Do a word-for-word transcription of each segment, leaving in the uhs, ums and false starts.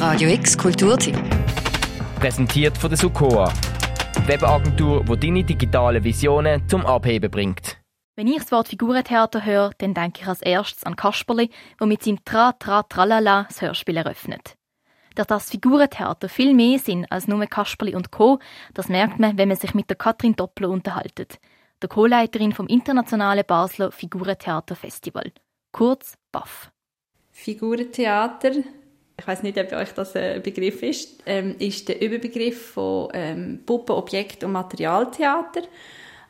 Radio X Kulturteam. Präsentiert von der Sukoa Webagentur, die deine digitalen Visionen zum Abheben bringt. Wenn ich das Wort Figurentheater höre, dann denke ich als erstes an Kasperli, der mit seinem Tra-Tra-Tralala das Hörspiel eröffnet. Dass das Figurentheater viel mehr sind als nur Kasperli und Co., das merkt man, wenn man sich mit der Kathrin Doppler unterhaltet, der Co-Leiterin vom internationalen Basler Figurentheater-Festival, kurz B A F F. Figurentheater, ich weiss nicht, ob bei euch das ein Begriff ist, ähm, ist der Überbegriff von ähm, Puppen-, Objekt- und Materialtheater.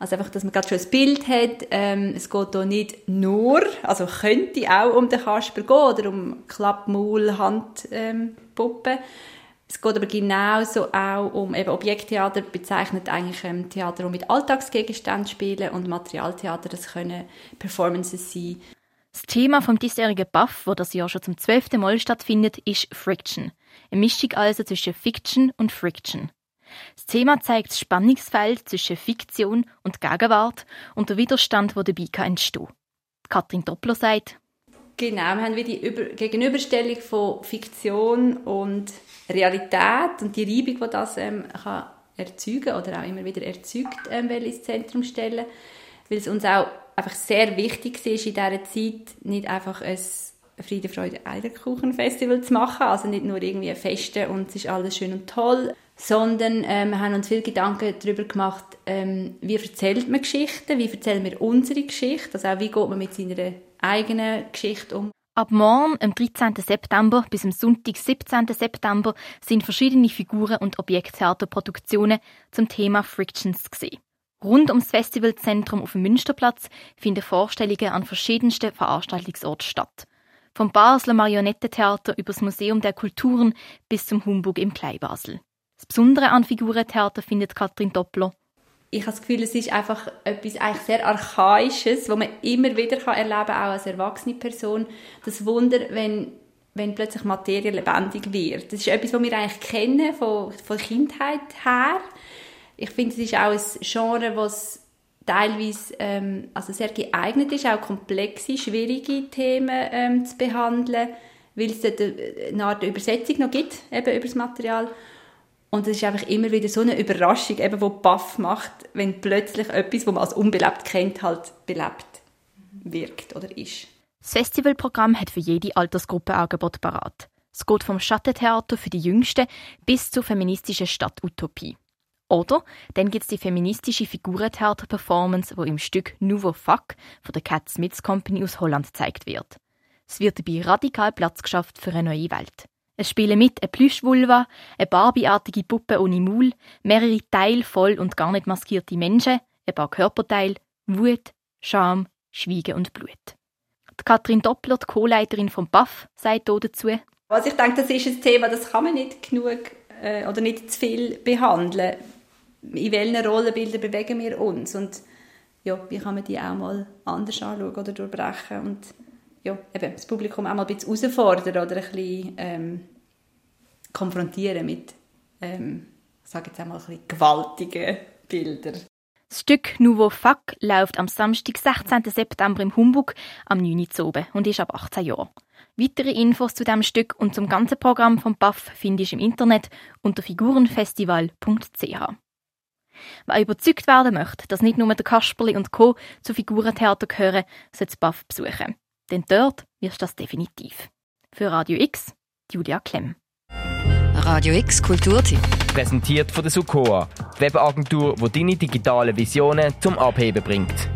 Also einfach, dass man gerade schon ein Bild hat. Ähm, es geht hier nicht nur, also könnte auch um den Kasper gehen oder um Klappmaul, Handpuppen. Ähm, es geht aber genauso auch um eben Objekttheater, bezeichnet eigentlich ähm, Theater, die mit Alltagsgegenständen spielen, und Materialtheater, das können Performances sein. Das Thema vom diesjährigen B A F F, wo das Jahr schon zum zwölften Mal stattfindet, ist Friction. Eine Mischung also zwischen Fiction und Friction. Das Thema zeigt das Spannungsfeld zwischen Fiktion und Gegenwart und der Widerstand, der dabei entstehen kann. Kathrin Doppler sagt: Genau, wir haben wie die Über- Gegenüberstellung von Fiktion und Realität und die Reibung, die das ähm, kann erzeugen oder auch immer wieder erzeugt, ähm, will ins Zentrum stellen. Weil es uns auch einfach sehr wichtig war, in dieser Zeit nicht einfach ein Friede, Freude, Eierkuchen-Festival zu machen, also nicht nur irgendwie Feste und es ist alles schön und toll, sondern äh, wir haben uns viel Gedanken darüber gemacht, ähm, wie erzählt man Geschichten, wie erzählen wir unsere Geschichte, also auch wie geht man mit seiner eigenen Geschichte um. Ab morgen, am dreizehnten September bis am Sonntag, siebzehnten September, sind verschiedene Figuren- und Objekttheaterproduktionen zum Thema Frictions gesehen. Rund ums Festivalzentrum auf dem Münsterplatz finden Vorstellungen an verschiedensten Veranstaltungsorten statt. Vom Basler Marionettentheater über das Museum der Kulturen bis zum Humbug im Kleibasel. Das Besondere an Figurentheater findet Kathrin Doppler: Ich habe das Gefühl, es ist einfach etwas eigentlich sehr Archaisches, das man immer wieder erleben kann, auch als erwachsene Person. Das Wunder, wenn, wenn plötzlich Materie lebendig wird. Das ist etwas, das wir eigentlich kennen, von, von Kindheit her. Ich finde, es ist auch ein Genre, das teilweise ähm, also sehr geeignet ist, auch komplexe, schwierige Themen ähm, zu behandeln, weil es dort eine Art Übersetzung noch gibt, eben über das Material. Und es ist einfach immer wieder so eine Überraschung, eben, die B A F F macht, wenn plötzlich etwas, das man als unbelebt kennt, halt belebt wirkt oder ist. Das Festivalprogramm hat für jede Altersgruppe Angebot parat. Es geht vom Schattentheater für die Jüngsten bis zur feministischen Stadtutopie. Oder dann gibt es die feministische Figurentheater-Performance, die im Stück «Nouveau Fuck» von der Cat Smith Company aus Holland gezeigt wird. Es wird dabei radikal Platz geschafft für eine neue Welt. Es spielen mit eine Plüschvulva, eine Barbie-artige Puppe ohne Maul, mehrere Teile voll und gar nicht maskierte Menschen, ein paar Körperteile, Wut, Scham, Schweigen und Blut. Die Kathrin Doppler, die Co-Leiterin vom B A F F, sagt hier dazu: Also ich denke, das ist ein Thema, das kann man nicht genug äh, oder nicht zu viel behandeln. In welchen Rollenbildern bewegen wir uns? Und ja, wie kann man die auch mal anders anschauen oder durchbrechen? Und ja, eben das Publikum auch mal ein bisschen herausfordern oder ein bisschen ähm, konfrontieren mit, ähm, ich sage jetzt einmal, ein bisschen gewaltigen Bildern. Das Stück «Nouveau Fuck» läuft am Samstag, sechzehnten September im Humbug am neun Uhr und ist ab achtzehn Jahren. Weitere Infos zu diesem Stück und zum ganzen Programm von B A F F findest du im Internet unter figurenfestival punkt c h. Wer überzeugt werden möchte, dass nicht nur der Kasperli und Co. zu Figurentheater gehören, sollte B A F F besuchen. Denn dort wirst du das definitiv. Für Radio X, Julia Klemm. Radio X Kulturteam. Präsentiert von der Sukoa, Webagentur, die deine digitalen Visionen zum Abheben bringt.